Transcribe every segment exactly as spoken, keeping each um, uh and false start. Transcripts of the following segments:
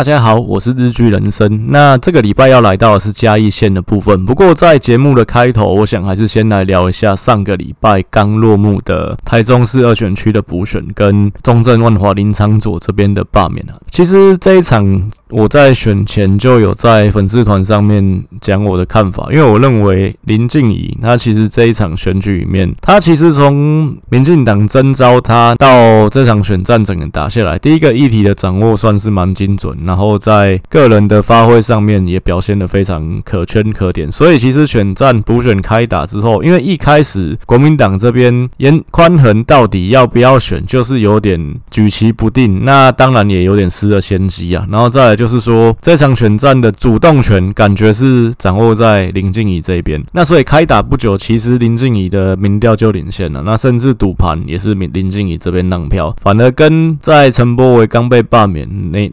大家好，我是日剧人生。那这个礼拜要来到的是嘉义县的部分。不过在节目的开头，我想还是先来聊一下上个礼拜刚落幕的台中市二选区的补选，跟中正万华林昶佐这边的罢免啊。其实这一场我在选前就有在粉丝团上面讲我的看法，因为我认为林静怡他其实这一场选举里面，他其实从民进党征召他到这场选战整个打下来，第一个议题的掌握算是蛮精准。然后在个人的发挥上面也表现得非常可圈可点，所以其实选战补选开打之后，因为一开始国民党这边严宽恒到底要不要选，就是有点举棋不定，那当然也有点失了先机啊。然后再来就是说这场选战的主动权感觉是掌握在林静怡这边，那所以开打不久，其实林静怡的民调就领先了，那甚至赌盘也是林静怡这边让票，反而跟在陈柏惟刚被罢免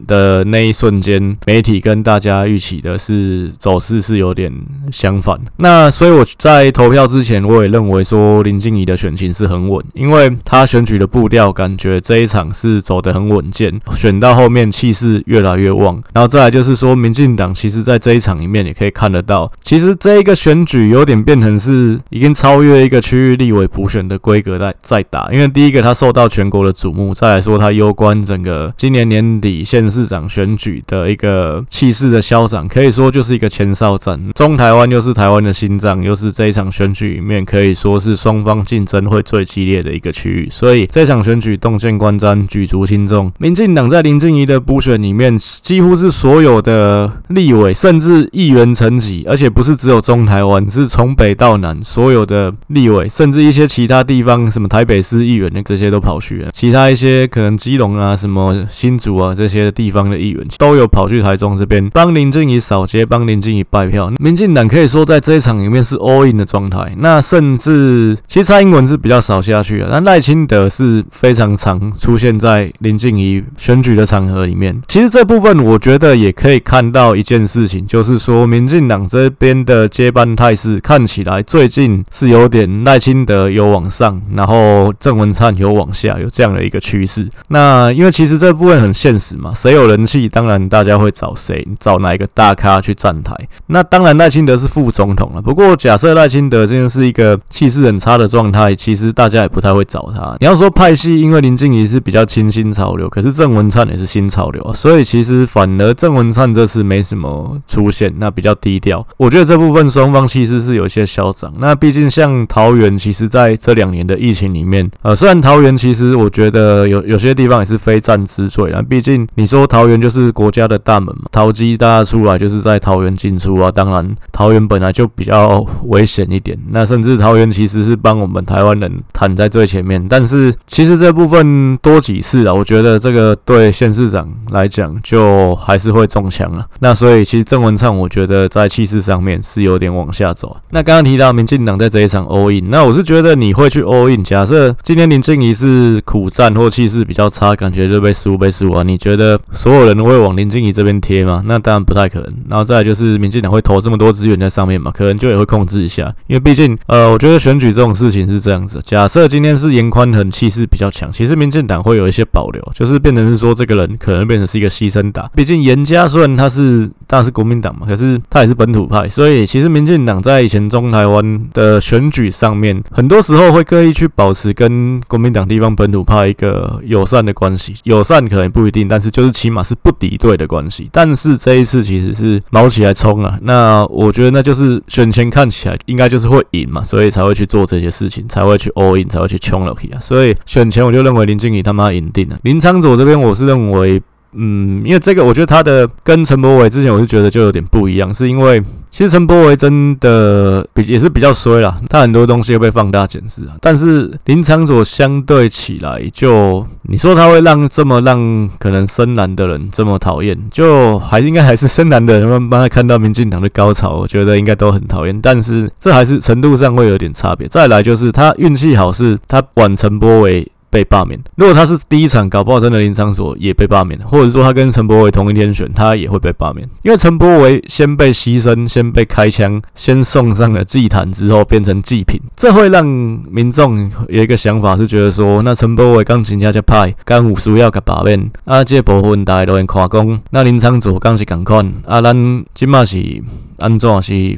的那。那一瞬间，媒体跟大家预期的是走势是有点相反。那所以我在投票之前，我也认为说林静怡的选情是很稳，因为他选举的步调感觉这一场是走得很稳健，选到后面气势越来越旺。然后再来就是说，民进党其实在这一场里面也可以看得到，其实这一个选举有点变成是已经超越一个区域立委补选的规格在打，因为第一个他受到全国的瞩目，再来说他攸关整个今年年底县市长选。选举的一个气势的消长，可以说就是一个前哨战。中台湾又是台湾的心脏，又是这一场选举里面可以说是双方竞争会最激烈的一个区域。所以这场选举洞见观瞻，举足轻重。民进党在林静怡的补选里面，几乎是所有的立委，甚至议员层级，而且不是只有中台湾，是从北到南所有的立委，甚至一些其他地方，什么台北市议员这些都跑去了，其他一些可能基隆啊、什么新竹啊这些地方的议员。都有跑去台中这边帮林静怡扫街，帮林静怡拜票。民进党可以说在这一场里面是 all in 的状态，那甚至其实蔡英文是比较少下去的，但赖清德是非常常出现在林静怡选举的场合里面。其实这部分我觉得也可以看到一件事情，就是说民进党这边的接班态势看起来最近是有点赖清德有往上，然后郑文灿有往下，有这样的一个趋势。那因为其实这部分很现实嘛，谁有人气当然大家会找谁，找哪一个大咖去站台。那当然赖清德是副总统了，不过假设赖清德真的是一个气势很差的状态，其实大家也不太会找他。你要说派系，因为林静怡是比较清新潮流，可是郑文灿也是新潮流啊，所以其实反而郑文灿这次没什么出现，那比较低调。我觉得这部分双方气势是有一些消长。那毕竟像桃园，其实在这两年的疫情里面，呃，虽然桃园其实我觉得有有些地方也是非战之罪啦，毕竟你说桃园就就是国家的大门嘛，桃机大家出来就是在桃园进出啊。当然，桃园本来就比较危险一点，那甚至桃园其实是帮我们台湾人躺在最前面。但是其实这部分多几次啊，我觉得这个对县市长来讲就还是会中枪了。那所以其实郑文灿我觉得在气势上面是有点往下走啊。那刚刚提到民进党在这一场 all in， 那我是觉得你会去 all in。假设今天林静怡是苦战或气势比较差，感觉就被输被输啊。你觉得所有人会往林静怡这边贴吗？那当然不太可能。然后再来就是民进党会投这么多资源在上面嘛，可能就也会控制一下。因为毕竟，呃，我觉得选举这种事情是这样子。假设今天是严宽恒气势比较强，其实民进党会有一些保留，就是变成是说这个人可能变成是一个牺牲打。毕竟严家虽然他是他是国民党嘛，可是他也是本土派，所以其实民进党在以前中台湾的选举上面，很多时候会刻意去保持跟国民党地方本土派一个友善的关系。友善可能不一定，但是就是起码是不敌对的关系，但是这一次其实是毛起来冲啊，那我觉得那就是选前看起来应该就是会赢嘛，所以才会去做这些事情，才会去 all in， 才会去冲了去啊，所以选前我就认为林静怡他妈赢定了。林昶佐这边我是认为，嗯，因为这个我觉得他的跟陈柏惟之前我就觉得就有点不一样，是因为。其实陈柏惟真的也是比较衰啦，他很多东西会被放大检视啊。但是林昶佐相对起来就，你说他会让这么让可能深蓝的人这么讨厌，就还应该还是深蓝的人慢慢看到民进党的高潮，我觉得应该都很讨厌。但是这还是程度上会有点差别。再来就是他运气好，是他晚陈柏惟。被罢免。如果他是第一场，搞不好真的林昶佐也被罢免，或者说他跟陈柏惟同一天选，他也会被罢免。因为陈柏惟先被牺牲，先被开枪，先送上了祭坛之后变成祭品，这会让民众有一个想法是觉得说，那陈柏惟刚真的这么歹，刚有需要给罢免，啊，这部分大家都会看说，那林昶佐刚是同样，啊，咱现在是怎样是？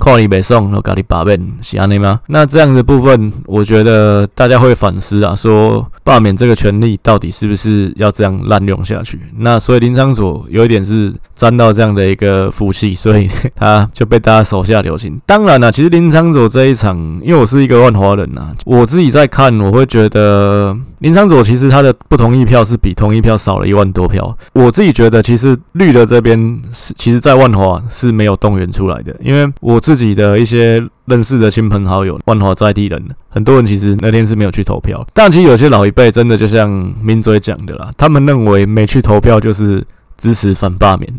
看你不爽就把你罢免，是这样吗？那这样的部分，我觉得大家会反思啊，说罢免这个权利到底是不是要这样滥用下去？那所以林昶佐有一点是沾到这样的一个福气，所以他就被大家手下留情。当然啦、啊，其实林昶佐这一场，因为我是一个万华人啊，我自己在看，我会觉得林昶佐其实他的不同意票是比同意票少了一万多票。我自己觉得，其实绿的这边其实在万华是没有动员出来的，因为我。自己的一些认识的亲朋好友，万华在地人，很多人其实那天是没有去投票。但其实有些老一辈真的就像明嘴讲的啦，他们认为没去投票就是支持反罢免，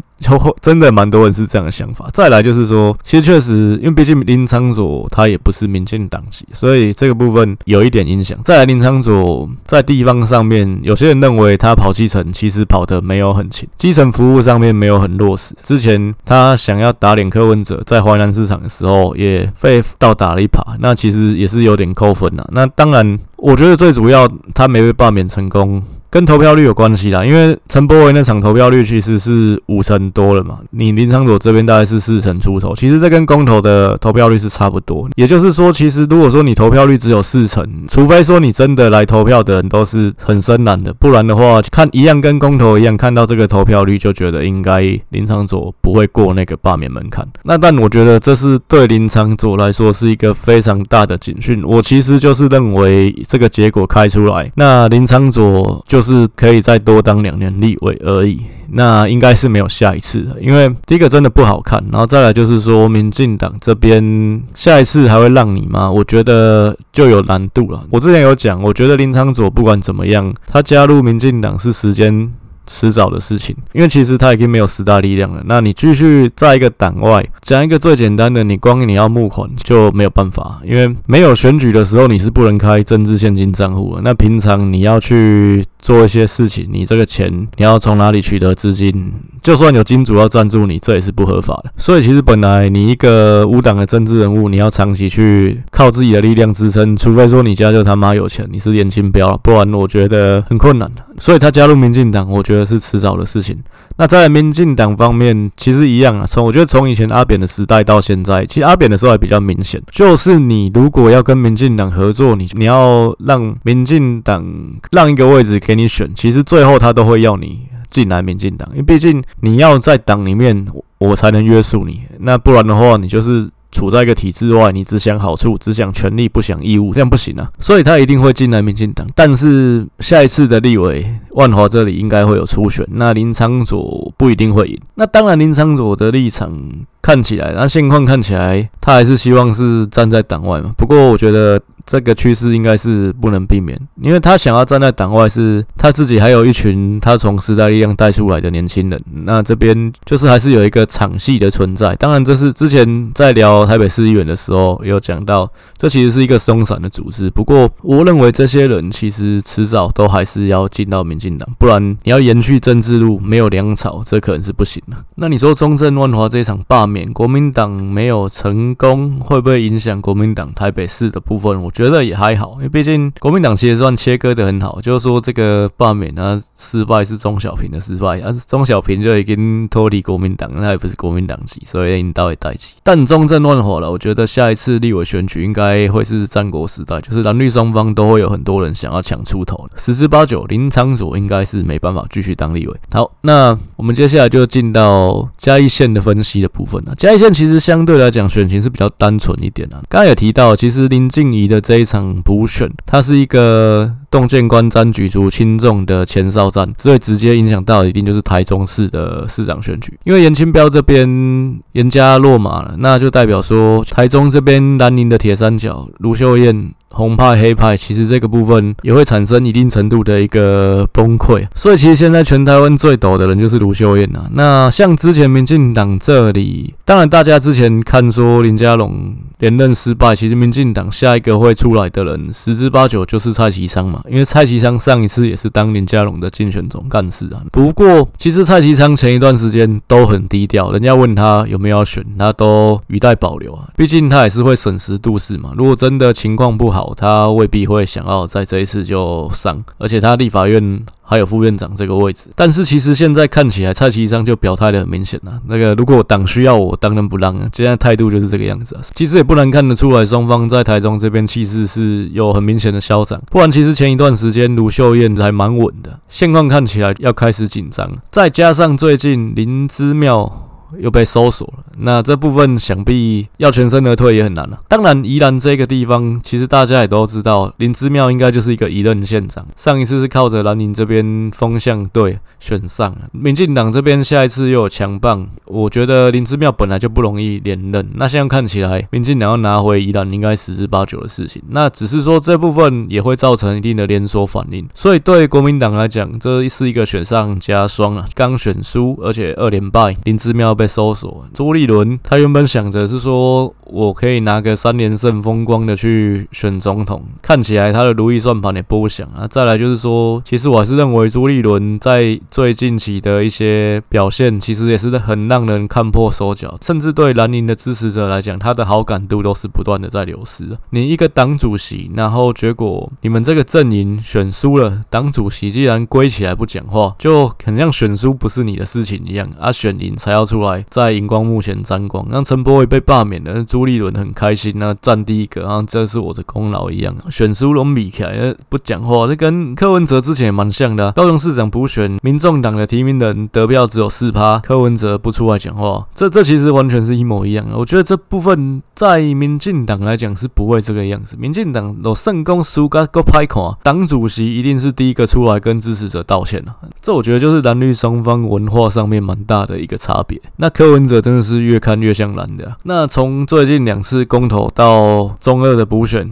真的蛮多人是这样的想法。再来就是说，其实确实，因为毕竟林昶佐他也不是民进党籍，所以这个部分有一点影响。再来，林昶佐在地方上面，有些人认为他跑基层，其实跑的没有很勤，基层服务上面没有很落实。之前他想要打脸柯文哲，在华南市场的时候也被倒打了一耙，那其实也是有点扣分啦。那当然，我觉得最主要他没被罢免成功。跟投票率有关系啦，因为陈柏惟那场投票率其实是五成多了嘛，你林昶佐这边大概是四成出头，其实这跟公投的投票率是差不多。也就是说，其实如果说你投票率只有四成，除非说你真的来投票的人都是很深蓝的，不然的话，看一样跟公投一样，看到这个投票率就觉得应该林昶佐不会过那个罢免门槛。那但我觉得这是对林昶佐来说是一个非常大的警讯。我其实就是认为这个结果开出来，那林昶佐就。就是可以再多当两年立委而已，那应该是没有下一次的，因为第一个真的不好看，然后再来就是说民进党这边下一次还会让你吗？我觉得就有难度了。我之前有讲，我觉得林昶佐不管怎么样，他加入民进党是时间迟早的事情，因为其实他已经没有十大力量了。那你继续在一个党外讲一个最简单的，你光你要募款就没有办法，因为没有选举的时候你是不能开政治现金账户的。那平常你要去做一些事情，你这个钱你要从哪里取得资金？就算有金主要赞助你，这也是不合法的。所以其实本来你一个无党的政治人物，你要长期去靠自己的力量支撑，除非说你家就他妈有钱，你是年轻标，不然我觉得很困难。所以他加入民进党，我觉得是迟早的事情。那在民进党方面，其实一样啊。从我觉得从以前阿扁的时代到现在，其实阿扁的时候还比较明显，就是你如果要跟民进党合作，你你要让民进党让一个位置给你选，其实最后他都会要你进来民进党，因为毕竟你要在党里面，我才能约束你。那不然的话，你就是。处在一个体制外，你只想好处，只想权利，不想义务，这样不行啊！所以他一定会进来民进党。但是下一次的立委，万华这里应该会有初选，那林昶佐不一定会赢。那当然，林昶佐的立场看起来，那现况看起来，他还是希望是站在党外嘛。不过我觉得。这个趋势应该是不能避免，因为他想要站在党外，是他自己还有一群他从时代力量带出来的年轻人。那这边就是还是有一个场戏的存在。当然，这是之前在聊台北市议员的时候有讲到，这其实是一个松散的组织。不过，我认为这些人其实迟早都还是要进到民进党，不然你要延续政治路没有粮草，这可能是不行的。那你说中正万华这一场罢免，国民党没有成功，会不会影响国民党台北市的部分？我。觉得也还好，因为毕竟国民党其实算切割的很好，就是说这个罢免啊失败是钟小平的失败，啊钟小平就已经脱离国民党，那也不是国民党籍，所以引导也代级。但中正乱火了，我觉得下一次立委选举应该会是战国时代，就是蓝绿双方都会有很多人想要抢出头，十之八九林昶佐应该是没办法继续当立委。好，那我们接下来就进到嘉义县的分析的部分了。嘉义县其实相对来讲选情是比较单纯一点啊，刚才也提到，其实林静怡的。这一场补选，它是一个洞见观瞻举足轻重的前哨战，所以直接影响到一定就是台中市的市长选举。因为颜清标这边颜家落马了，那就代表说台中这边蓝营的铁三角卢秀燕、红派黑派，其实这个部分也会产生一定程度的一个崩溃。所以其实现在全台湾最抖的人就是卢秀燕啊。那像之前民进党这里，当然大家之前看说林佳龙连任失败，其实民进党下一个会出来的人十之八九就是蔡其昌嘛，因为蔡其昌上一次也是当林佳龙的竞选总干事啊。不过其实蔡其昌前一段时间都很低调，人家问他有没有要选，他都语带保留啊。毕竟他也是会审时度势嘛，如果真的情况不好，他未必会想要在这一次就上，而且他立法院还有副院长这个位置。但是其实现在看起来，蔡其昌就表态的很明显啦。那个如果党需要我，当然不让啊。现在态度就是这个样子啊。其实也不难看得出来，双方在台中这边气势是有很明显的消长。不然其实前一段时间卢秀燕还蛮稳的，现况看起来要开始紧张。再加上最近林姿妙又被搜索了，那这部分想必要全身而退也很难了、啊。当然，宜兰这个地方，其实大家也都知道，林姿妙应该就是一个一任县长。上一次是靠着蓝营这边风向队选上了，民进党这边下一次又有强棒，我觉得林姿妙本来就不容易连任。那现在看起来，民进党要拿回宜兰，应该十之八九的事情。那只是说这部分也会造成一定的连锁反应，所以对国民党来讲，这是一个选上加双啊，刚选输，而且二连败，林姿妙被搜索。朱立伦他原本想着是说，我可以拿个三连胜风光的去选总统，看起来他的如意算盘也不想啊。再来就是说，其实我还是认为朱立伦在最近期的一些表现，其实也是很让人看破手脚，甚至对蓝营的支持者来讲，他的好感度都是不断的在流失。你一个党主席，然后结果你们这个阵营选输了，党主席既然归起来不讲话，就很像选输不是你的事情一样啊，选赢才要出来在荧光幕前沾光，让陈柏惟被罢免了，朱立伦很开心，那站第一个，然后这是我的功劳一样。选输拢比起来不讲话，这跟柯文哲之前也蛮像的、啊。高雄市长补选，民众党的提名人得票只有 百分之四， 柯文哲不出来讲话，这这其实完全是一模一样。我觉得这部分在民进党来讲是不会这个样子，民进党有胜功输噶够拍看，党主席一定是第一个出来跟支持者道歉、啊、这我觉得就是蓝绿双方文化上面蛮大的一个差别。那柯文哲真的是越看越像蓝的、啊。那从最近两次公投到中二的补选，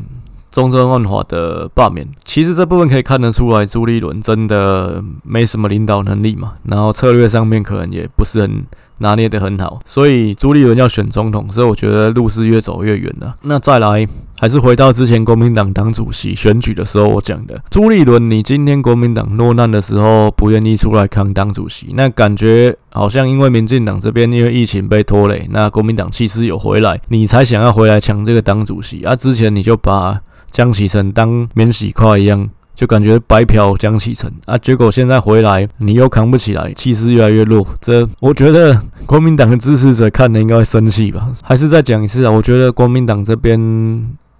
中正万华的罢免，其实这部分可以看得出来，朱立伦真的没什么领导能力嘛，然后策略上面可能也不是很拿捏得很好，所以朱立伦要选总统，所以我觉得路是越走越远了。那再来，还是回到之前国民党党主席选举的时候我讲的，朱立伦，你今天国民党落难的时候不愿意出来扛党主席，那感觉好像因为民进党这边因为疫情被拖累，那国民党气势有回来，你才想要回来抢这个党主席啊，之前你就把江启臣当免洗筷一样，就感觉白嫖江启臣啊，结果现在回来你又扛不起来，气势越来越弱。这我觉得国民党的支持者看了应该会生气吧。还是再讲一次啊，我觉得国民党这边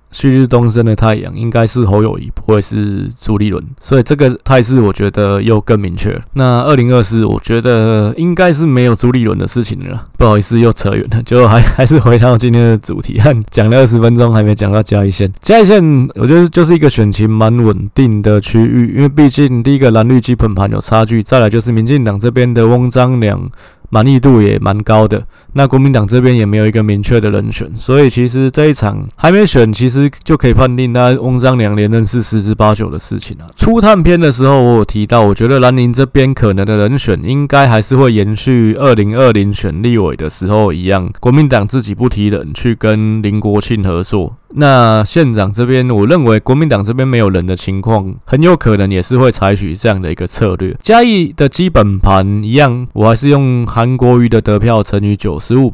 旭日东升的太阳应该是侯友宜，不会是朱立伦，所以这个态势我觉得又更明确了。那二零二四我觉得应该是没有朱立伦的事情了。不好意思，又扯远了，就还还是回到今天的主题，讲了二十分钟还没讲到嘉义县。嘉义县我觉得就是一个选情蛮稳定的区域，因为毕竟第一个蓝绿基本盘有差距，再来就是民进党这边的翁章梁满意度也蛮高的，那国民党这边也没有一个明确的人选，所以其实这一场还没选，其实就可以判定他翁章梁连任是十之八九的事情啊。初探篇的时候我有提到，我觉得蓝营这边可能的人选应该还是会延续二零二零选立委的时候一样，国民党自己不提人去跟林国庆合作。那县长这边，我认为国民党这边没有人的情况，很有可能也是会采取这样的一个策略。嘉义的基本盘一样，我还是用韩国瑜的得票乘以 百分之九十五，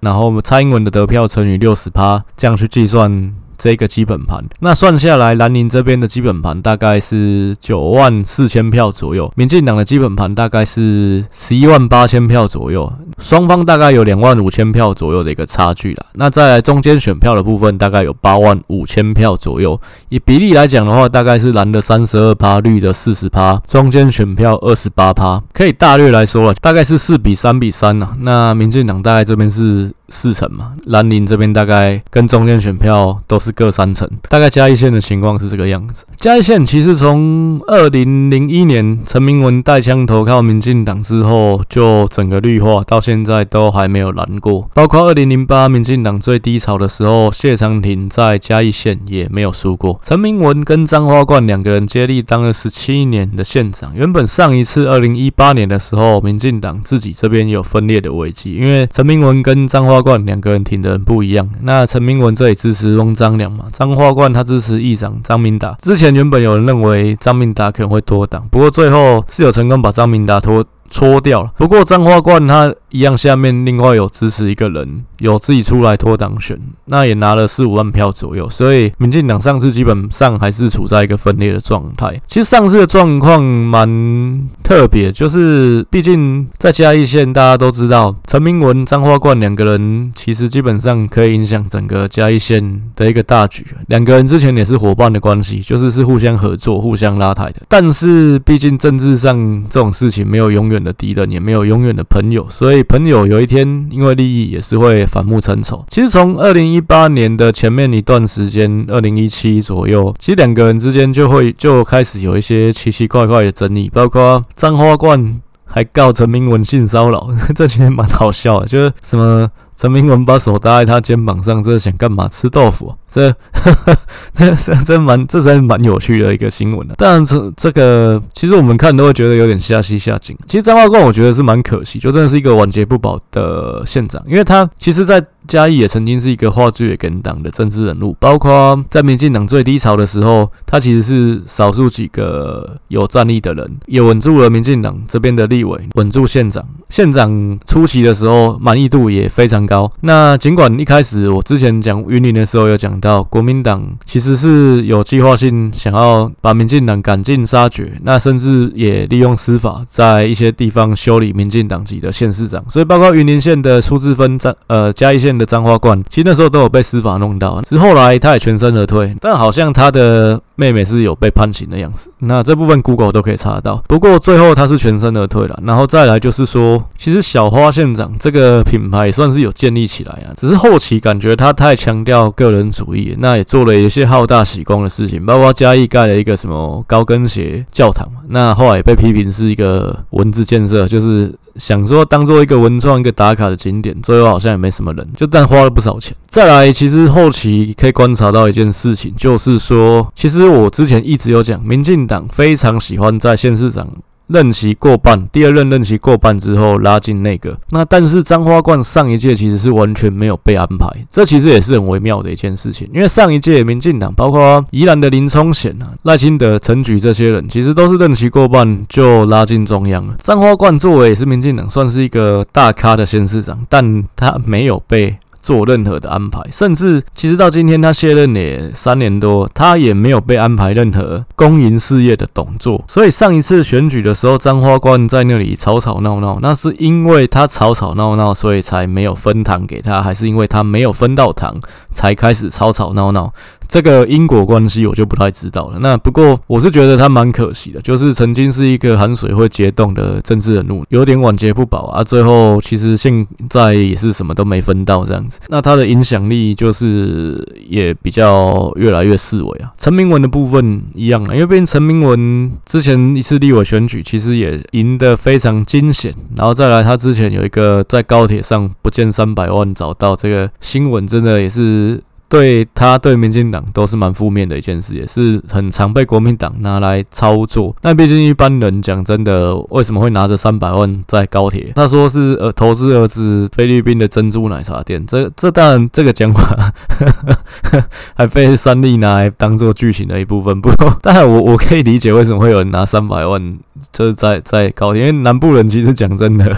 然后蔡英文的得票乘以 百分之六十， 这样去计算这个基本盘。那算下来，蓝营这边的基本盘大概是九万四千票左右，民进党的基本盘大概是十一万八千票左右，双方大概有两万五千票左右的一个差距啦。那再来中间选票的部分大概有八万五千票左右，以比例来讲的话，大概是蓝的 百分之三十二， 绿的 百分之四十， 中间选票 百分之二十八， 可以大略来说啦，大概是四比三比三啦。那民进党大概这边是四成嘛，蓝营这边大概跟中间选票都是各三成，大概嘉义县的情况是这个样子。嘉义县其实从二零零一年陈明文带枪投靠民进党之后，就整个绿化到现在都还没有蓝过，包括二零零八民进党最低潮的时候，谢长廷在嘉义县也没有输过。陈明文跟张花冠两个人接力当了十七年的县长，原本上一次二零一八年的时候，民进党自己这边有分裂的危机，因为陈明文跟张花冠两个人挺的人不一样。那陈明文这里支持翁章梁嘛，张花冠他支持议长张明达。之前原本有人认为张明达可能会脱党，不过最后是有成功把张明达脱戳掉了。不过张花冠他一样下面另外有支持一个人，有自己出来脱党选，那也拿了四五万票左右。所以民进党上次基本上还是处在一个分裂的状态。其实上次的状况蛮特别，就是毕竟在嘉义县大家都知道，陈明文、张花冠两个人其实基本上可以影响整个嘉义县的一个大局。两个人之前也是伙伴的关系，就是是互相合作、互相拉抬的。但是毕竟政治上这种事情没有永远的敌人，也没有永远的朋友，所以朋友有一天因为利益也是会反目成仇。其实从二零一八年的前面一段时间，二零一七左右，其实两个人之间就会就开始有一些奇奇怪怪的争议，包括张花冠还告陈明文性骚扰，这其实蛮好笑的，就是什么陈明文把手搭在他肩膀上，这想干嘛？吃豆腐、啊？这呵呵这这这蛮这真蛮有趣的一个新闻的、啊。当然，这这个其实我们看都会觉得有点下戏下井。其实张花冠我觉得是蛮可惜，就真的是一个晚节不保的县长，因为他其实，在嘉义也曾经是一个话剧也跟党的政治人物，包括在民进党最低潮的时候，他其实是少数几个有战力的人，也稳住了民进党这边的立委，稳住县长。县长初期的时候，满意度也非常高。那尽管一开始我之前讲云林的时候有讲到，国民党其实是有计划性想要把民进党赶尽杀绝，那甚至也利用司法在一些地方修理民进党籍的县市长，所以包括云林县的苏治芬、呃嘉义县的张花冠，其实那时候都有被司法弄到，之后来他也全身而退，但好像他的妹妹是有被判刑的样子。那这部分 Google 都可以查得到。不过最后他是全身而退了。然后再来就是说，其实小花县长这个品牌也算是有建立起来啊，只是后期感觉他太强调个人主义，那也做了一些好大喜功的事情，包括嘉义盖了一个什么高跟鞋教堂，那后来也被批评是一个文字建设，就是想说当做一个文创一个打卡的景点，最后好像也没什么人，就但花了不少钱。再来，其实后期可以观察到一件事情，就是说，其实我之前一直有讲，民进党非常喜欢在县市长任期过半，第二任任期过半之后拉进内阁。那但是张花冠上一届其实是完全没有被安排，这其实也是很微妙的一件事情。因为上一届民进党包括宜兰的林聪贤啊、赖清德、陈菊这些人，其实都是任期过半就拉进中央了。张花冠作为也是民进党算是一个大咖的县市长，但他没有被做任何的安排，甚至其实到今天他卸任也三年多，他也没有被安排任何公营事业的董座。所以上一次选举的时候，张花冠在那里吵吵闹闹，那是因为他吵吵闹闹，所以才没有分糖给他，还是因为他没有分到糖才开始吵吵闹闹？这个因果关系我就不太知道了。那不过我是觉得他蛮可惜的，就是曾经是一个寒水会结冻的政治人物，有点晚节不保啊。最后其实现在也是什么都没分到这样子。那他的影响力就是也比较越来越式微啊。陈明文的部分一样了，因为毕竟陈明文之前一次立委选举其实也赢得非常惊险，然后再来他之前有一个在高铁上不见三百万找到这个新闻，真的也是。对他对民进党都是蛮负面的一件事，也是很常被国民党拿来操作。那毕竟一般人讲真的，为什么会拿着三百万在高铁？他说是呃投资儿子菲律宾的珍珠奶茶店，这这当然这个讲法还被三立拿来当做剧情的一部分。不过，当然我我可以理解为什么会有人拿三百万就是在在高铁，因为南部人其实讲真的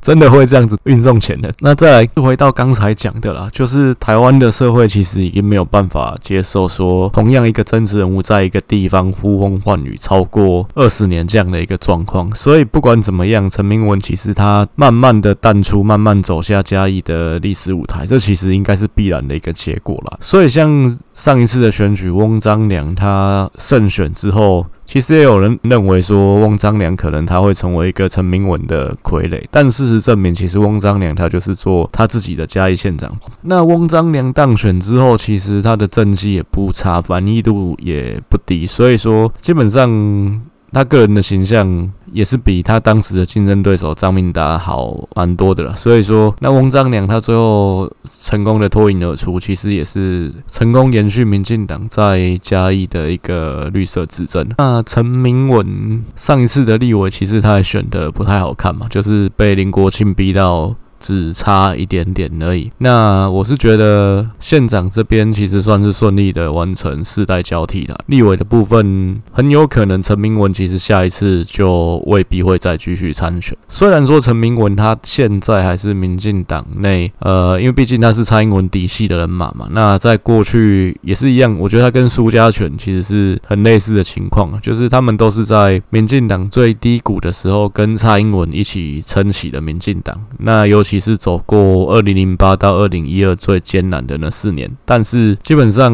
真的会这样子运送钱的。那再来回到刚才讲的啦，就是台湾的社会其实。是已经没有办法接受说同样一个政治人物在一个地方呼风唤雨超过二十年这样的一个状况，所以不管怎么样，陈明文其实他慢慢的淡出，慢慢走下嘉义的历史舞台，这其实应该是必然的一个结果啦。所以像上一次的选举，翁章梁他胜选之后。其实也有人认为说翁章良可能他会成为一个陈明文的傀儡，但事实证明，其实翁章良他就是做他自己的嘉义县长。那翁章良当选之后，其实他的政绩也不差，反映度也不低，所以说基本上他个人的形象也是比他当时的竞争对手张明达好蛮多的了。所以说，那翁章良他最后成功的脱颖而出，其实也是成功延续民进党在嘉义的一个绿色执政。那陈明文上一次的立委，其实他也选得不太好看嘛，就是被林国庆逼到只差一点点而已。那我是觉得县长这边其实算是顺利的完成世代交替了，立委的部分很有可能陈明文其实下一次就未必会再继续参选。虽然说陈明文他现在还是民进党内，呃，因为毕竟他是蔡英文底系的人马嘛，那在过去也是一样，我觉得他跟苏家全其实是很类似的情况，就是他们都是在民进党最低谷的时候跟蔡英文一起撑起了民进党。那尤其其实走过二零零八到二零一二最艰难的那四年，但是基本上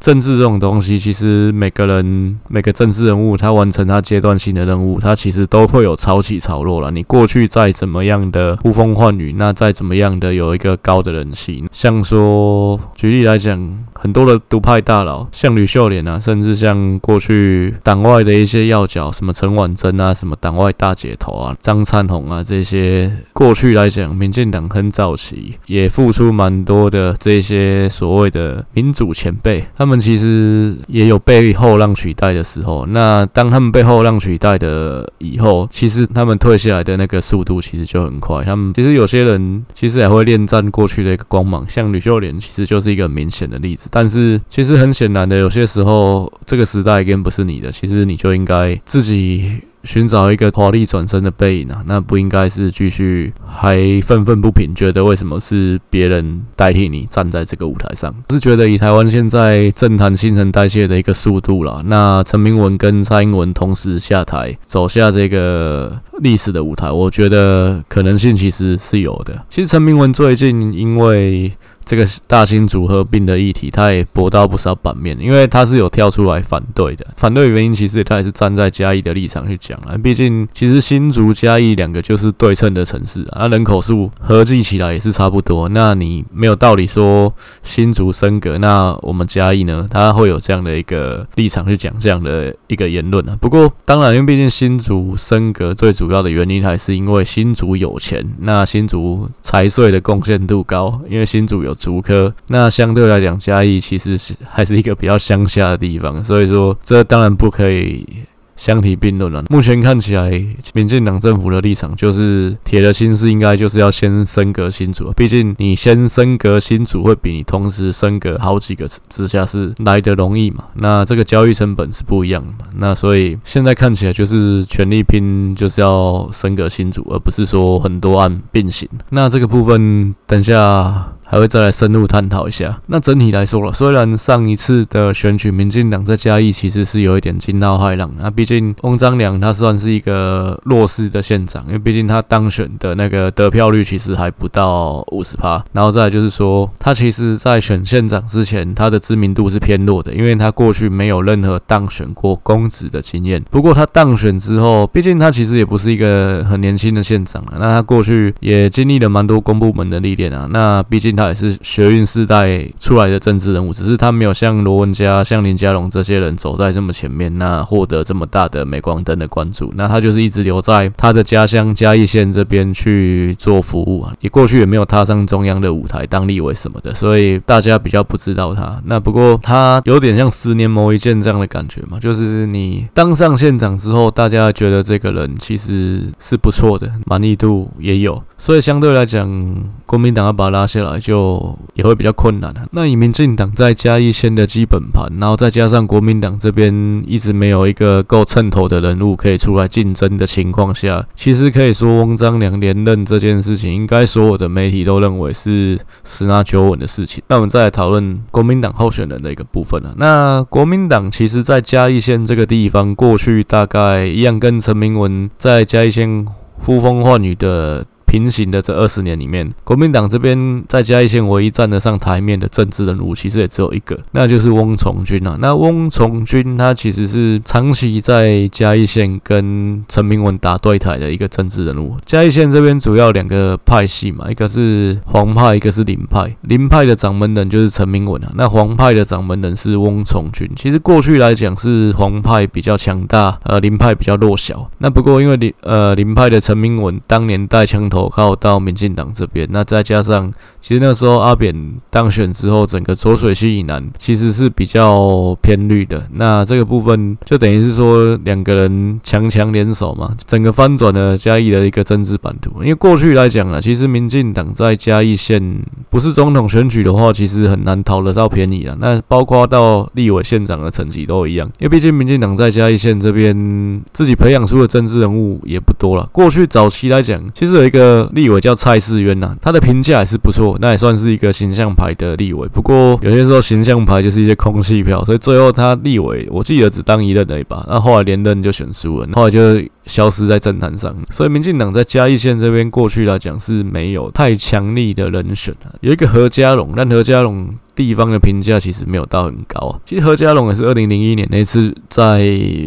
政治这种东西，其实每个人每个政治人物他完成他阶段性的任务，他其实都会有潮起潮落啦。你过去再怎么样的呼风唤雨，那再怎么样的有一个高的人气，像说举例来讲，很多的独派大佬，像吕秀莲啊，甚至像过去党外的一些要角，什么陈婉珍啊，什么党外大姐头啊，张灿宏啊，这些过去来讲，民进党很早期也付出蛮多的这些所谓的民主前辈，他们其实也有被后浪取代的时候。那当他们被后浪取代的以后，其实他们退下来的那个速度其实就很快。他们其实有些人其实也会恋战过去的一个光芒，像吕秀莲其实就是一个很明显的例子。但是其实很显然的，有些时候这个时代跟不是你的，其实你就应该自己寻找一个华丽转身的背影啊，那不应该是继续还愤愤不平，觉得为什么是别人代替你站在这个舞台上。我是觉得以台湾现在政坛新陈代谢的一个速度啦，那陈明文跟蔡英文同时下台，走下这个历史的舞台，我觉得可能性其实是有的。其实陈明文最近因为这个大新竹合并的议题，他也博到不少版面，因为他是有跳出来反对的。反对原因其实他也是站在嘉义的立场去讲啦，毕竟其实新竹嘉义两个就是对称的城市啊，那人口数合计起来也是差不多。那你没有道理说新竹升格，那我们嘉义呢？他会有这样的一个立场去讲这样的一个言论啊。不过当然，因为毕竟新竹升格最主要的原因还是因为新竹有钱，那新竹财税的贡献度高，因为新竹有竹科，那相对来讲，嘉义其实是还是一个比较乡下的地方，所以说这当然不可以相提并论了。目前看起来，民进党政府的立场就是铁了心是应该就是要先升格新竹，毕竟你先升格新竹会比你同时升格好几个直辖市来得容易嘛。那这个交易成本是不一样的嘛。那所以现在看起来就是全力拼，就是要升格新竹，而不是说很多案并行。那这个部分等一下还会再来深入探讨一下。那整体来说啦，虽然上一次的选举，民进党在嘉义其实是有一点惊涛骇浪。那毕竟翁章良他算是一个弱势的县长，因为毕竟他当选的那个得票率其实还不到 百分之五十。然后再来就是说，他其实在选县长之前，他的知名度是偏弱的，因为他过去没有任何当选过公职的经验。不过他当选之后，毕竟他其实也不是一个很年轻的县长啦，那他过去也经历了蛮多公部门的历练啊。那毕竟他。他也是学运世代出来的政治人物，只是他没有像罗文嘉、像林佳龙这些人走在这么前面，那获得这么大的镁光灯的关注。那他就是一直留在他的家乡嘉义县这边去做服务啊，也过去也没有踏上中央的舞台当立委什么的，所以大家比较不知道他。那不过他有点像十年磨一剑这样的感觉嘛，就是你当上县长之后，大家觉得这个人其实是不错的，满意度也有，所以相对来讲，国民党要把他拉下来就。就也会比较困难啊。那以民进党在嘉义县的基本盘，然后再加上国民党这边一直没有一个够称头的人物可以出来竞争的情况下，其实可以说翁章良连任这件事情，应该所有的媒体都认为是十拿九稳的事情。那我们再来讨论国民党候选人的一个部分啊。那国民党其实在嘉义县这个地方，过去大概一样跟陈明文在嘉义县呼风唤雨的平行的这二十年里面，国民党这边在嘉义县唯一站得上台面的政治人物，其实也只有一个，那就是翁从军啊。那翁从军他其实是长期在嘉义县跟陈明文打对台的一个政治人物。嘉义县这边主要两个派系嘛，一个是黄派，一个是林派。林派的掌门人就是陈明文啊，那黄派的掌门人是翁从军。其实过去来讲是黄派比较强大，呃，林派比较弱小。那不过因为林呃林派的陈明文当年带枪投靠到民进党这边，那再加上其实那时候阿扁当选之后，整个浊水溪以南其实是比较偏绿的。那这个部分就等于是说两个人强强联手嘛，整个翻转了嘉义的一个政治版图。因为过去来讲呢，其实民进党在嘉义县不是总统选举的话，其实很难讨得到便宜啦。那包括到立委、县长的层级都一样，因为毕竟民进党在嘉义县这边自己培养出的政治人物也不多啦。过去早期来讲，其实有一个立委叫蔡世渊呐，他的评价也是不错，那也算是一个形象牌的立委。不过有些时候形象牌就是一些空气票，所以最后他立委我记得只当一任而已吧。那后来连任就选输了，后来就消失在政坛上。所以民进党在嘉义县这边过去来讲是没有太强力的人选啊，有一个何家龙，但何家龙地方的评价其实没有到很高啊。其实何家龙也是二零零一年那次在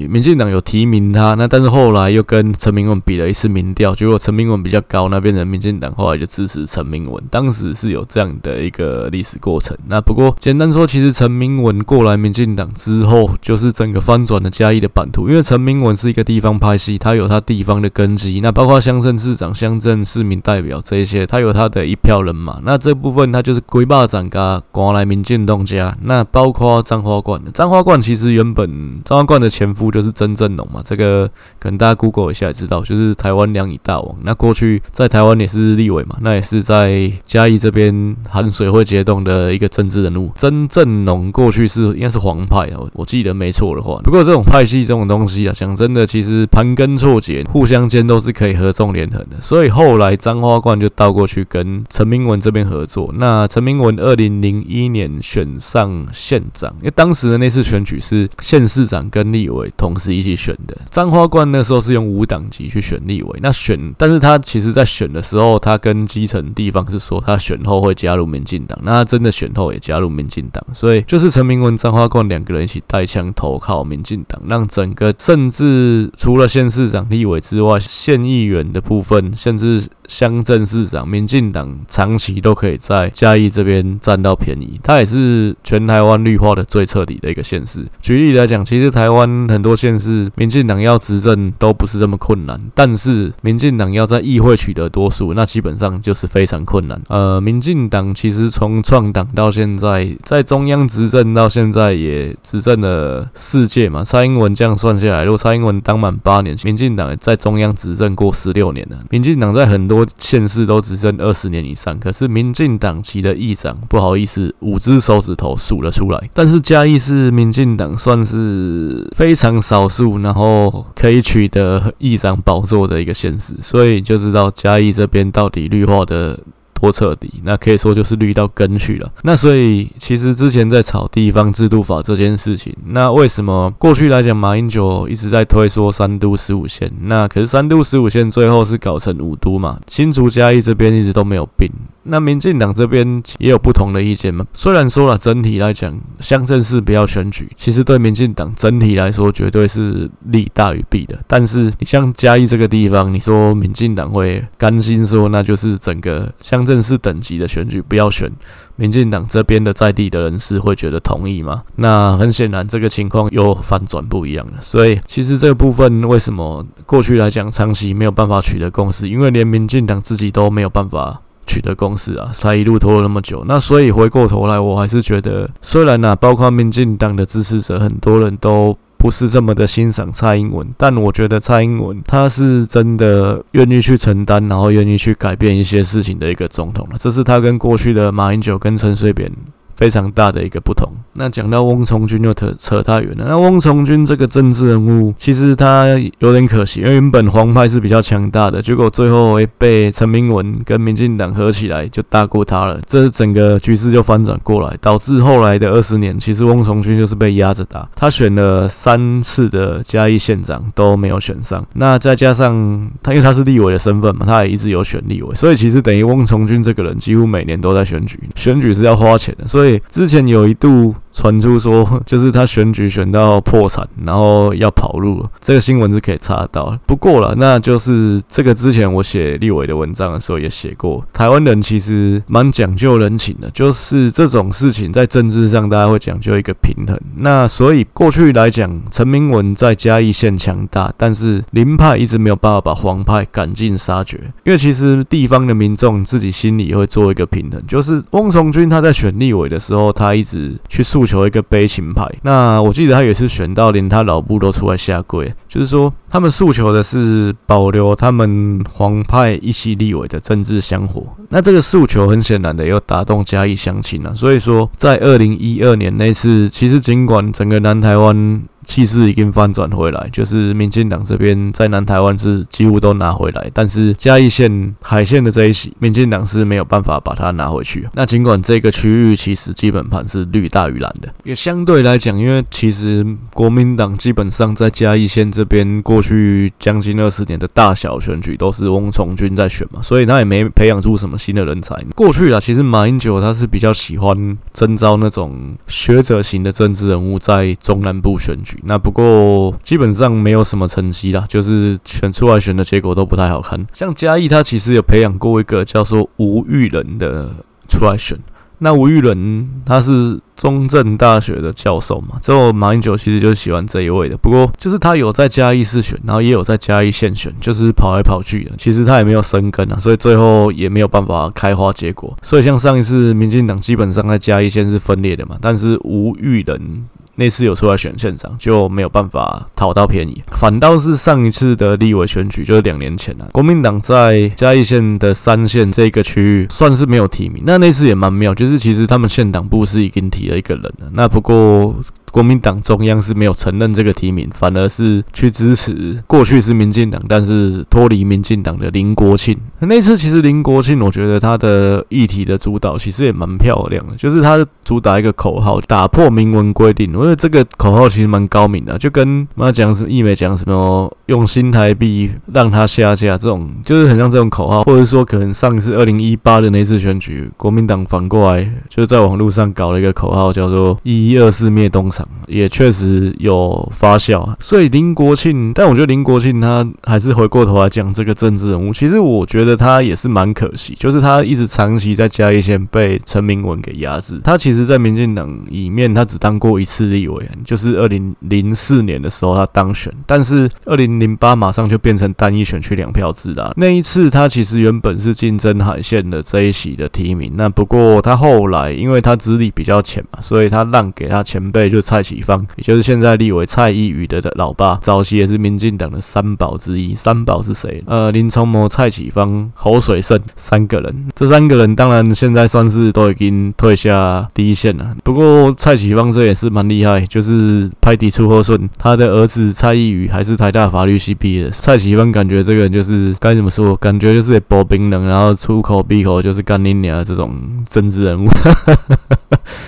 民进党有提名他，那但是后来又跟陈明文比了一次民调，结果陈明文比较高，那变成民进党后来就支持陈明文。当时是有这样的一个历史过程。那不过简单说，其实陈明文过来民进党之后，就是整个翻转了嘉义的版图。因为陈明文是一个地方派系，他有他地方的根基，那包括乡镇市长、乡镇市民代表这一些，他有他的一票人马。那这部分他就是龟霸掌噶刮来民进党家，那包括彰化冠，彰化冠其实原本彰化冠的前夫就是曾正龙嘛，这个可能大家 Google 一下也知道，就是台湾两椅大王。那过去在台湾也是立委嘛，那也是在嘉义这边寒水会结冻的一个政治人物。曾正龙过去是应该是黄派啊，我记得没错的话。不过这种派系这种东西啊，讲真的，其实盘根错节，互相间都是可以合纵连横的。所以后来彰化冠就倒过去跟陈明文这边合作。那陈明文二零零一。一年选上县长，因为当时的那次选举是县市长跟立委同时一起选的。彰化冠那时候是用无党籍去选立委，那选，但是他其实在选的时候，他跟基层地方是说他选后会加入民进党，那他真的选后也加入民进党，所以就是陈明文、彰化冠两个人一起带枪投靠民进党，让整个甚至除了县市长、立委之外，县议员的部分，甚至乡镇市长，民进党长期都可以在嘉义这边占到便宜。它也是全台湾绿化的最彻底的一个县市。举例来讲，其实台湾很多县市，民进党要执政都不是这么困难，但是民进党要在议会取得多数，那基本上就是非常困难。呃，民进党其实从创党到现在，在中央执政到现在也执政了四届嘛。蔡英文这样算下来，如果蔡英文当满八年，民进党也在中央执政过十六年了。民进党在很多县市都执政二十年以上，可是民进党籍的议长，不好意思，五只手指头数了出来。但是嘉义是民进党算是非常少数，然后可以取得议长宝座的一个县市，所以就知道嘉义这边到底绿化的多彻底，那可以说就是绿到根去了。那所以其实之前在炒地方制度法这件事情，那为什么过去来讲马英九一直在推说三都十五县，那可是三都十五县最后是搞成五都嘛？新竹嘉义这边一直都没有病。那民进党这边也有不同的意见嘛？虽然说啦，整体来讲，乡镇市不要选举，其实对民进党整体来说绝对是利大于弊的。但是你像嘉义这个地方，你说民进党会甘心说那就是整个乡镇市等级的选举不要选？民进党这边的在地的人士会觉得同意吗？那很显然这个情况又反转不一样了。所以其实这个部分为什么过去来讲长期没有办法取得共识，因为连民进党自己都没有办法取得共识啊，才一路拖了那么久。那所以回过头来，我还是觉得，虽然啊，包括民进党的支持者，很多人都不是这么的欣赏蔡英文，但我觉得蔡英文他是真的愿意去承担，然后愿意去改变一些事情的一个总统了。这是他跟过去的马英九跟陈水扁非常大的一个不同。那讲到翁从军就扯太远了。那翁从军这个政治人物，其实他有点可惜，因为原本黄派是比较强大的，结果最后被陈明文跟民进党合起来就大过他了，这整个局势就翻转过来，导致后来的二十年，其实翁从军就是被压着打。他选了三次的嘉义县长都没有选上，那再加上他因为他是立委的身份嘛，他也一直有选立委，所以其实等于翁从军这个人几乎每年都在选举，选举是要花钱的，所以。对，之前有一度传出说，就是他选举选到破产，然后要跑路了，这个新闻是可以查到的。不过啦，那就是这个之前我写立委的文章的时候也写过，台湾人其实蛮讲究人情的，就是这种事情在政治上大家会讲究一个平衡。那所以过去来讲，陈明文在嘉义县强大，但是林派一直没有办法把黄派赶尽杀绝，因为其实地方的民众自己心里会做一个平衡，就是翁从军他在选立委的。的时候，他一直去诉求一个悲情牌。那我记得他也是选到连他老部都出来下跪，就是说他们诉求的是保留他们黄派一席立委的政治香火。那这个诉求很显然的又打动嘉义乡亲了。所以说，在二零一二年那次，其实尽管整个南台湾。气势已经翻转回来，就是民进党这边在南台湾是几乎都拿回来，但是嘉义县海线的这一席，民进党是没有办法把它拿回去。那尽管这个区域其实基本盘是绿大于蓝的，也相对来讲，因为其实国民党基本上在嘉义县这边过去将近二十年的大小选举都是翁从军在选嘛，所以他也没培养出什么新的人才。过去啦，其实马英九他是比较喜欢征召那种学者型的政治人物在中南部选举。那不过基本上没有什么成绩啦，就是选出来选的结果都不太好看。像嘉义，他其实有培养过一个叫做吴育仁的出来选。那吴育仁他是中正大学的教授嘛，之后马英九其实就喜欢这一位的。不过就是他有在嘉义市选，然后也有在嘉义县选，就是跑来跑去的。其实他也没有生根啊，所以最后也没有办法开花结果。所以像上一次民进党基本上在嘉义县是分裂的嘛，但是吴育仁。那次有出来选县长，就没有办法讨到便宜，反倒是上一次的立委选举，就是两年前啊，国民党在嘉义县的三县这个区域算是没有提名。那那次也蛮妙，就是其实他们县党部是已经提了一个人了，那不过。国民党中央是没有承认这个提名，反而是去支持过去是民进党，但是脱离民进党的林国庆。那次其实林国庆，我觉得他的议题的主导其实也蛮漂亮的，就是他主打一个口号，打破明文规定。我觉得这个口号其实蛮高明的，就跟妈讲什么，义美讲什么，用新台币让他下架这种，就是很像这种口号，或者说可能上一次二零一八的那次选举，国民党反过来就在网络上搞了一个口号，叫做一一二四灭东厂。也确实有发酵啊，所以林国庆，但我觉得林国庆他还是回过头来讲这个政治人物，其实我觉得他也是蛮可惜，就是他一直长期在嘉义县被陈明文给压制。他其实，在民进党里面，他只当过一次立委，就是二零零四年的时候他当选，但是二零零八马上就变成单一选区两票制啦。那一次他其实原本是竞争海线的这一席的提名，那不过他后来因为他资历比较浅嘛，所以他让给他前辈就蔡启芳，也就是现在立委蔡依瑜的老爸，早期也是民进党的三宝之一。三宝是谁？呃，林聪谋、蔡启芳、侯水胜三个人。这三个人当然现在算是都已经退下第一线了。不过蔡启芳这也是蛮厉害，就是拍底出后顺，他的儿子蔡依瑜还是台大法律系毕业的。蔡启芳感觉这个人就是该怎么说？感觉就是薄冰冷，然后出口闭口就是干你娘这种政治人物。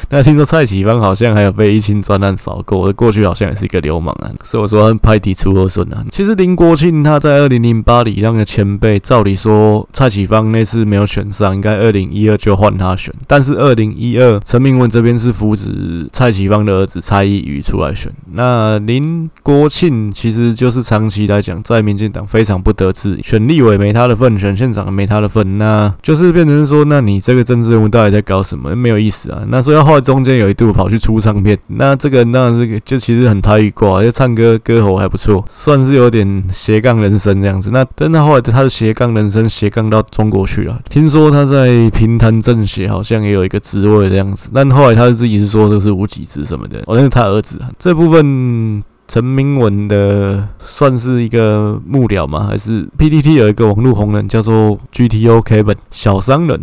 那听说蔡启芳好像还有被一清专案扫过，过去好像也是一个流氓啊，所以我说他拍底出后顺啊。其实林国庆他在二零零八里让的前辈，照理说蔡启芳那次没有选上，应该二零一二就换他选，但是二零一二陈明文这边是扶植蔡启芳的儿子蔡依瑜出来选。那林国庆其实就是长期来讲在民进党非常不得志，选立委没他的份，选县长没他的份，那就是变成说，那你这个政治人物到底在搞什么？没有意思啊。那所以后来中间有一度跑去出唱片，那这个那这个就其实很台语挂，就唱歌歌喉还不错，算是有点斜杠人生这样子。那但他后来他的斜杠人生斜杠到中国去了，听说他在平潭政协好像也有一个职位这样子，但后来他自己是说这是无己职什么的，好像是他儿子啊这部分。陈明文的算是一个幕僚吗？还是 P T T 有一个网络红人叫做 G T O Kevin 小商人。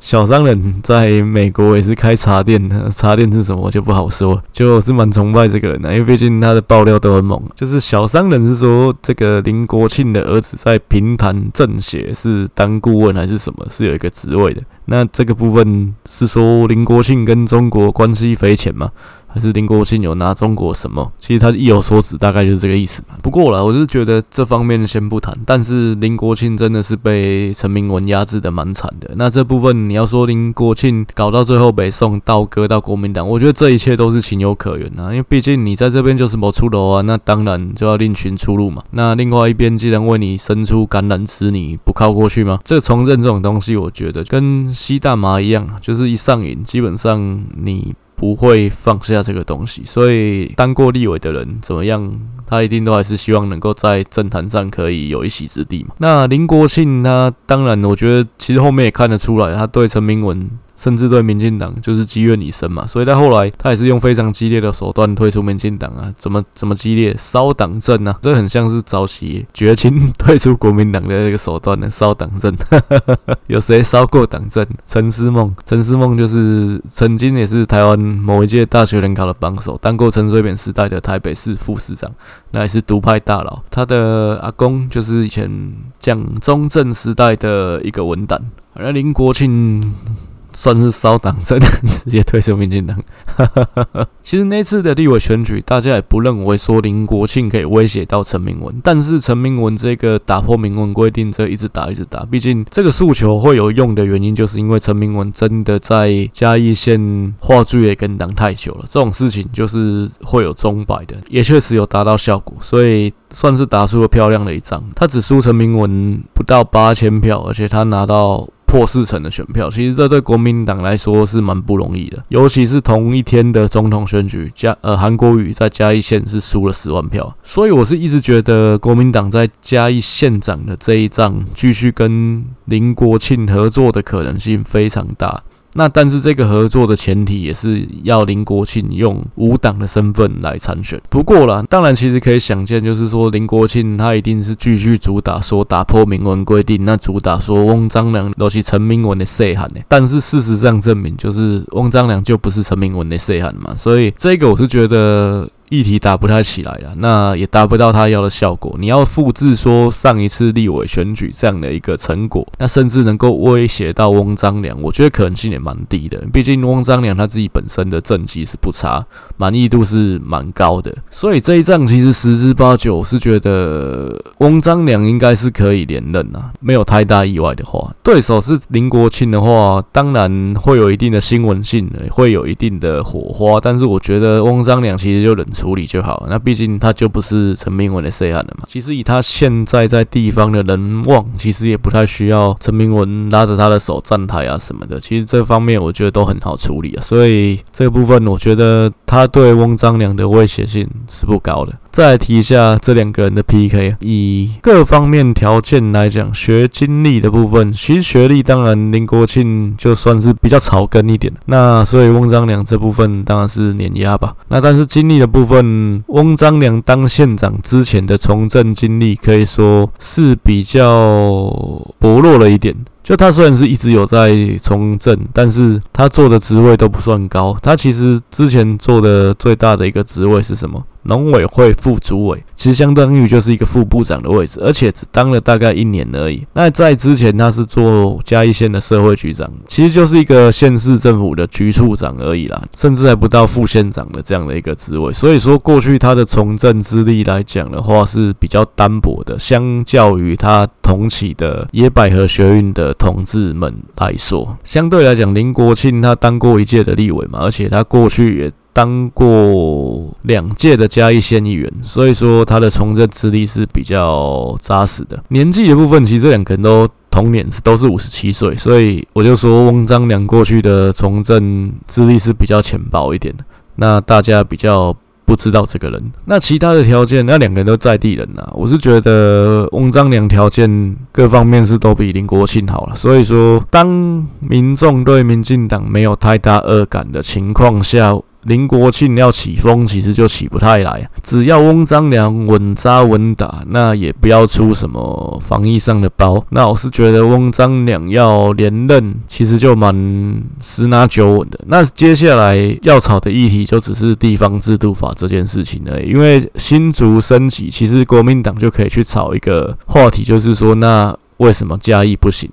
小商人在美国也是开茶店的，茶店是什么我就不好说，就我是蛮崇拜这个人的、啊，因为毕竟他的爆料都很猛。就是小商人是说，这个林国庆的儿子在平潭政协是当顾问还是什么，是有一个职位的。那这个部分是说林国庆跟中国关系匪浅吗？还是林国庆有拿中国什么？其实他意有所指，大概就是这个意思嘛。不过啦，我是觉得这方面先不谈。但是林国庆真的是被陈明文压制的蛮惨的。那这部分你要说林国庆搞到最后北宋倒戈到国民党，我觉得这一切都是情有可原啊。因为毕竟你在这边就是没出路啊，那当然就要另寻出路嘛。那另外一边既然为你伸出橄榄枝，你不靠过去吗？这重任这种东西，我觉得跟吸大麻一样，就是一上瘾，基本上你不会放下这个东西，所以当过立委的人怎么样，他一定都还是希望能够在政坛上可以有一席之地嘛。那林国庆他当然，我觉得其实后面也看得出来，他对陈明文，甚至对民进党就是积怨已深嘛，所以他后来他也是用非常激烈的手段退出民进党啊，怎么怎么激烈，烧党政啊，这很像是早期绝情退出国民党的那个手段呢，烧党政。有谁烧过党政？陈思梦，陈思梦就是曾经也是台湾某一届大学联考的榜首，当过陈水扁时代的台北市副市长，那也是独派大佬。他的阿公就是以前蒋中正时代的一个文胆，而林国庆算是烧党政，直接退出民进党。其实那次的立委选举，大家也不认为说林国庆可以威胁到陈明文，但是陈明文这个打破明文规定，这一直打一直打。毕竟这个诉求会有用的原因，就是因为陈明文真的在嘉义县话剧也跟党太久了，这种事情就是会有钟摆的，也确实有达到效果，所以算是打出了漂亮的一仗。他只输陈明文不到八千票，而且他拿到破四成的选票，其实这对国民党来说是蛮不容易的，尤其是同一天的总统选举，加呃韩国瑜在嘉义县是输了十万票，所以我是一直觉得国民党在嘉义县长的这一仗，继续跟林国庆合作的可能性非常大。那但是这个合作的前提也是要林国庆用无党的身份来参选。不过啦，当然其实可以想见，就是说林国庆他一定是继续主打说打破明文规定，那主打说翁章良都是陈明文的细汉呢。但是事实上证明，就是翁章良就不是陈明文的细汉嘛，所以这个我是觉得议题打不太起来了，那也达不到他要的效果。你要复制说上一次立委选举这样的一个成果，那甚至能够威胁到翁章良，我觉得可能性也蛮低的。毕竟翁章良他自己本身的政绩是不差，满意度是蛮高的，所以这一仗其实十之八九是觉得翁章良应该是可以连任啊，没有太大意外的话。对手是林国庆的话，当然会有一定的新闻性，会有一定的火花，但是我觉得翁章良其实就忍处理就好，那毕竟他就不是陈明文的谁汉了嘛。其实以他现在在地方的人望，其实也不太需要陈明文拉着他的手站台啊什么的。其实这方面我觉得都很好处理啊，所以这个部分我觉得他对翁章良的威胁性是不高的。再来提一下这两个人的 P K， 以各方面条件来讲，学经历的部分，其实学历当然林国庆就算是比较草根一点，那所以翁章良这部分当然是碾压吧。那但是经历的部分。翁章良当县长之前的从政经历可以说是比较薄弱了一点，就他虽然是一直有在从政，但是他做的职位都不算高。他其实之前做的最大的一个职位是什么？农委会副主委，其实相当于就是一个副部长的位置，而且只当了大概一年而已。那在之前他是做嘉义县的社会局长，其实就是一个县市政府的局处长而已啦，甚至还不到副县长的这样的一个职位。所以说过去他的从政资历来讲的话是比较单薄的，相较于他同期的野百合学运的同志们来说，相对来讲林国庆他当过一届的立委嘛，而且他过去也当过两届的嘉义县议员，所以说他的从政资历是比较扎实的。年纪的部分，其实这两个人都同年都是五十七岁，所以我就说翁章良过去的从政资历是比较浅薄一点的，那大家比较不知道这个人。那其他的条件，那两个人都在地人啊，我是觉得翁章良条件各方面是都比林国庆好了，所以说当民众对民进党没有太大恶感的情况下，林国庆要起风，其实就起不太来。只要翁章梁稳扎稳打，那也不要出什么防疫上的包。那我是觉得翁章梁要连任，其实就蛮十拿九稳的。那接下来要吵的议题就只是地方制度法这件事情而已。因为新竹升级，其实国民党就可以去吵一个话题，就是说，那为什么嘉义不行？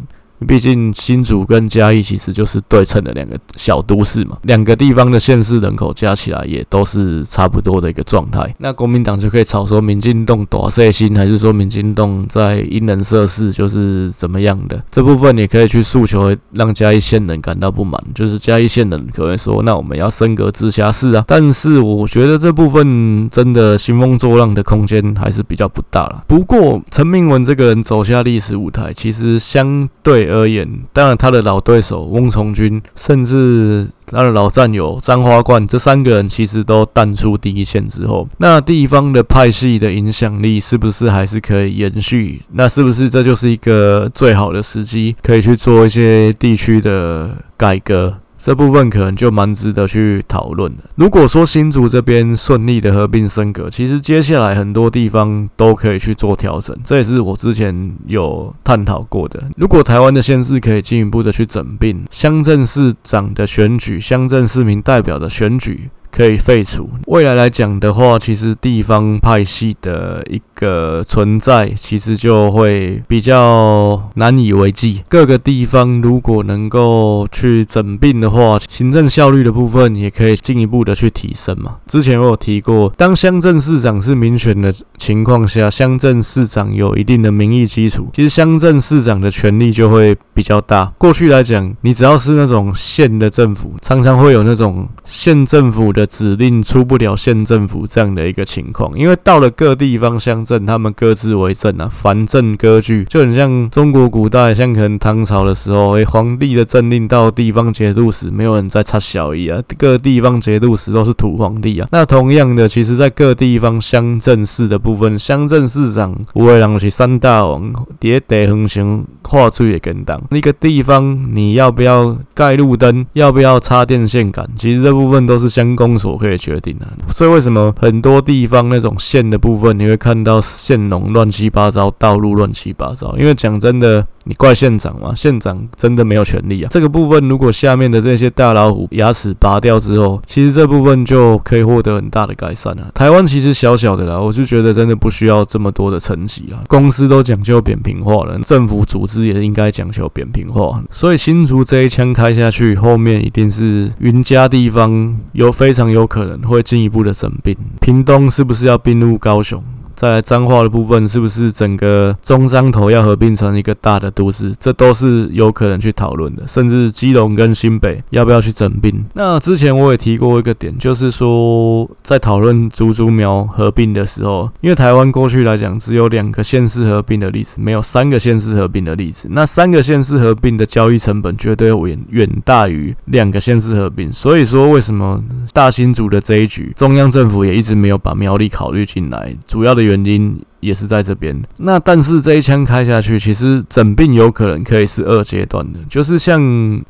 毕竟新竹跟嘉义其实就是对称的两个小都市嘛，两个地方的县市人口加起来也都是差不多的一个状态。那国民党就可以吵说民进党大小心，还是说民进党在因人设事就是怎么样的，这部分也可以去诉求让嘉义县人感到不满，就是嘉义县人可能说那我们要升格直辖市啊，但是我觉得这部分真的兴风作浪的空间还是比较不大啦。不过陈明文这个人走下历史舞台，其实相对而言，当然他的老对手翁从军，甚至他的老战友张花冠，这三个人其实都淡出第一线之后，那地方的派系的影响力是不是还是可以延续？那是不是这就是一个最好的时机，可以去做一些地区的改革？这部分可能就蛮值得去讨论的。如果说新竹这边顺利的合并升格，其实接下来很多地方都可以去做调整，这也是我之前有探讨过的。如果台湾的县市可以进一步的去整并，乡镇市长的选举、乡镇市民代表的选举可以废除。未来来讲的话，其实地方派系的一个存在，其实就会比较难以为继。各个地方如果能够去整并的话，行政效率的部分也可以进一步的去提升嘛。之前我有提过，当乡镇市长是民选的情况下，乡镇市长有一定的民意基础，其实乡镇市长的权力就会比较大。过去来讲，你只要是那种县的政府，常常会有那种县政府的指令出不了县政府这样的一个情况，因为到了各地方乡镇，他们各自为政啊，藩镇割据，就很像中国古代，像可能唐朝的时候，诶、欸，皇帝的政令到地方节度使，没有人在插小一啊，各地方节度使都是土皇帝啊。那同样的，其实在各地方乡镇市的部分，乡镇市长有的人是三大王，在地方上看水的跟党，一个地方你要不要盖路灯，要不要插电线杆，其实这部分都是乡公所可以决定啊。所以为什么很多地方那种县的部分，你会看到县农乱七八糟，道路乱七八糟？因为讲真的，你怪县长嘛？县长真的没有权利啊。这个部分如果下面的这些大老虎牙齿拔掉之后，其实这部分就可以获得很大的改善啊。台湾其实小小的啦，我就觉得真的不需要这么多的层级啊。公司都讲究扁平化了，政府组织也应该讲究扁平化。所以新竹这一枪开下去，后面一定是云嘉地方有非常有可能会进一步的整并。屏东是不是要并入高雄？再来彰化的部分，是不是整个中彰投要合并成一个大的都市？这都是有可能去讨论的，甚至基隆跟新北要不要去整并？那之前我也提过一个点，就是说在讨论竹竹苗合并的时候，因为台湾过去来讲只有两个县市合并的例子，没有三个县市合并的例子。那三个县市合并的交易成本绝对远远大于两个县市合并，所以说为什么大新竹的这一局，中央政府也一直没有把苗栗考虑进来，主要的原因也是在这边。那但是这一枪开下去，其实整并有可能可以是二阶段的，就是像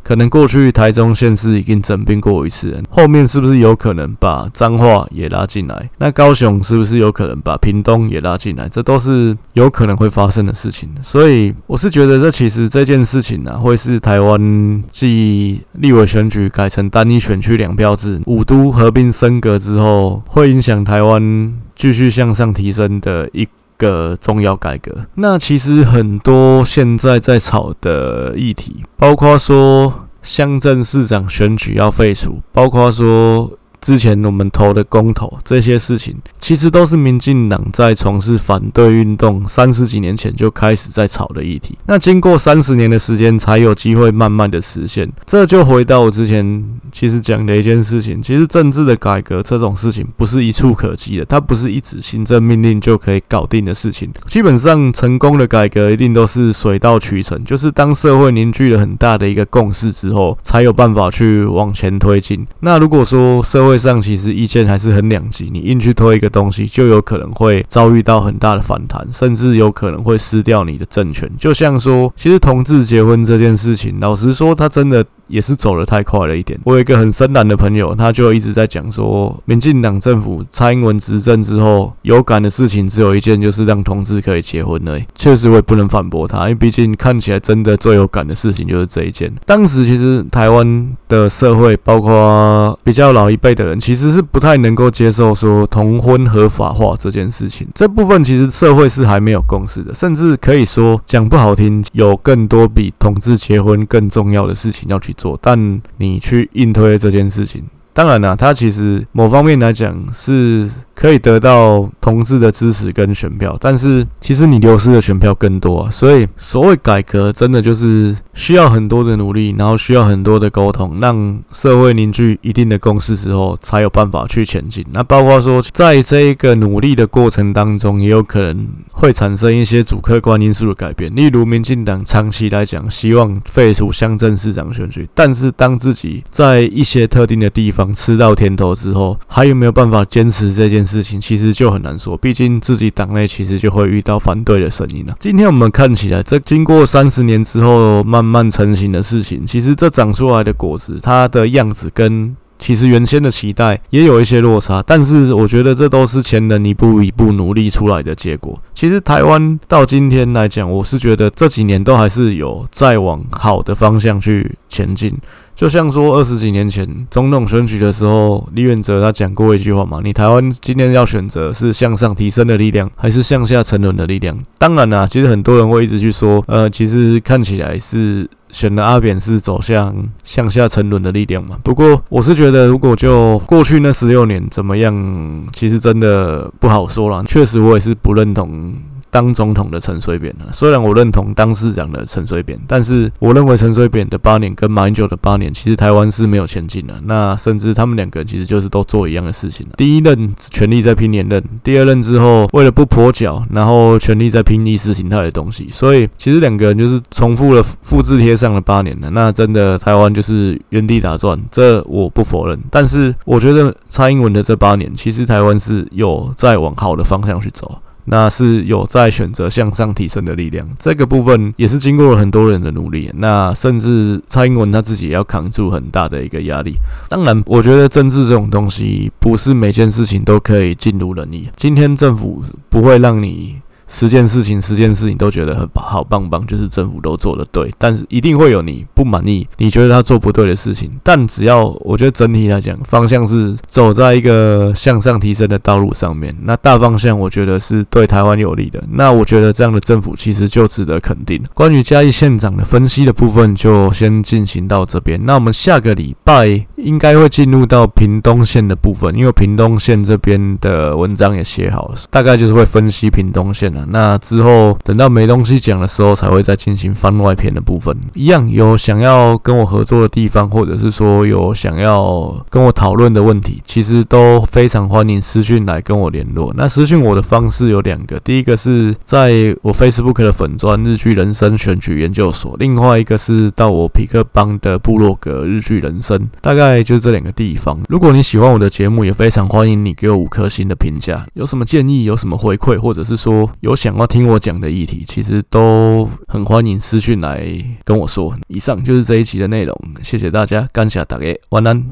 可能过去台中县市已经整并过一次了，后面是不是有可能把彰化也拉进来？那高雄是不是有可能把屏东也拉进来？这都是有可能会发生的事情。所以我是觉得这其实这件事情啊，会是台湾继立委选举改成单一选区两票制，五都合并升格之后，会影响台湾继续向上提升的一个重要改革。那其实很多现在在吵的议题，包括说乡镇市长选举要废除，包括说之前我们投的公投，这些事情其实都是民进党在从事反对运动三十几年前就开始在吵的议题。那经过三十年的时间，才有机会慢慢的实现。这就回到我之前其实讲的一件事情，其实政治的改革这种事情不是一触可及的，它不是一纸行政命令就可以搞定的事情。基本上成功的改革一定都是水到渠成，就是当社会凝聚了很大的一个共识之后，才有办法去往前推进。那如果说社会上其实意见还是很两极，你硬去推一个东西，就有可能会遭遇到很大的反弹，甚至有可能会失掉你的政权。就像说，其实同志结婚这件事情，老实说，它真的也是走得太快了一点。我有一个很深蓝的朋友，他就一直在讲说，民进党政府蔡英文执政之后，有感的事情只有一件，就是让同志可以结婚而已。确实我也不能反驳他，因为毕竟看起来真的最有感的事情就是这一件。当时其实台湾的社会，包括比较老一辈的人，其实是不太能够接受说同婚合法化这件事情。这部分其实社会是还没有共识的，甚至可以说讲不好听，有更多比同志结婚更重要的事情要去做，但你去硬推这件事情，当然啦、啊，它其实某方面来讲是可以得到同志的支持跟选票，但是其实你流失的选票更多啊。所以所谓改革，真的就是需要很多的努力，然后需要很多的沟通，让社会凝聚一定的共识之后，才有办法去前进。那包括说，在这一个努力的过程当中，也有可能会产生一些主客观因素的改变，例如民进党长期来讲希望废除乡镇市长选举，但是当自己在一些特定的地方吃到甜头之后，还有没有办法坚持这件事情，其实就很难说。毕竟自己党内其实就会遇到反对的声音了、啊。今天我们看起来，这经过三十年之后慢慢成型的事情，其实这长出来的果子，它的样子跟其实原先的期待也有一些落差，但是我觉得这都是前人一步一步努力出来的结果。其实台湾到今天来讲，我是觉得这几年都还是有再往好的方向去前进。就像说二十几年前总统选举的时候，李远哲他讲过一句话嘛，你台湾今天要选择是向上提升的力量，还是向下沉沦的力量？当然啦、啊，其实很多人会一直去说，呃，其实看起来是选的阿扁是走向向下沉沦的力量嘛。不过我是觉得，如果就过去那十六年怎么样，其实真的不好说啦。确实，我也是不认同当总统的陈水扁，虽然我认同当市长的陈水扁，但是我认为陈水扁的八年跟马英九的八年，其实台湾是没有前进的。那甚至他们两个人其实就是都做一样的事情。第一任权力在拼连任，第二任之后为了不跛脚，然后权力在拼意识形态的东西。所以其实两个人就是重复了复制贴上了八年了。那真的台湾就是原地打转，这我不否认。但是我觉得蔡英文的这八年，其实台湾是有在往好的方向去走。那是有在选择向上提升的力量，这个部分也是经过了很多人的努力。那甚至蔡英文他自己也要扛住很大的一个压力。当然，我觉得政治这种东西不是每件事情都可以尽如人意。今天政府不会让你十件事情十件事情都觉得很好棒棒，就是政府都做得对，但是一定会有你不满意，你觉得他做不对的事情。但只要我觉得整体来讲方向是走在一个向上提升的道路上面，那大方向我觉得是对台湾有利的，那我觉得这样的政府其实就值得肯定。关于嘉义县长的分析的部分就先进行到这边，那我们下个礼拜应该会进入到屏东县的部分，因为屏东县这边的文章也写好了，大概就是会分析屏东县。那之后等到没东西讲的时候，才会再进行番外篇的部分。一样有想要跟我合作的地方，或者是说有想要跟我讨论的问题，其实都非常欢迎私讯来跟我联络。那私讯我的方式有两个，第一个是在我 Facebook 的粉专日剧人生选举研究所，另外一个是到我痞客邦的部落格日剧人生，大概就是这两个地方。如果你喜欢我的节目，也非常欢迎你给我五颗星的评价。有什么建议，有什么回馈，或者是说有想要听我讲的议题，其实都很欢迎私讯来跟我说。以上就是这一集的内容，谢谢大家，感谢大家，晚安。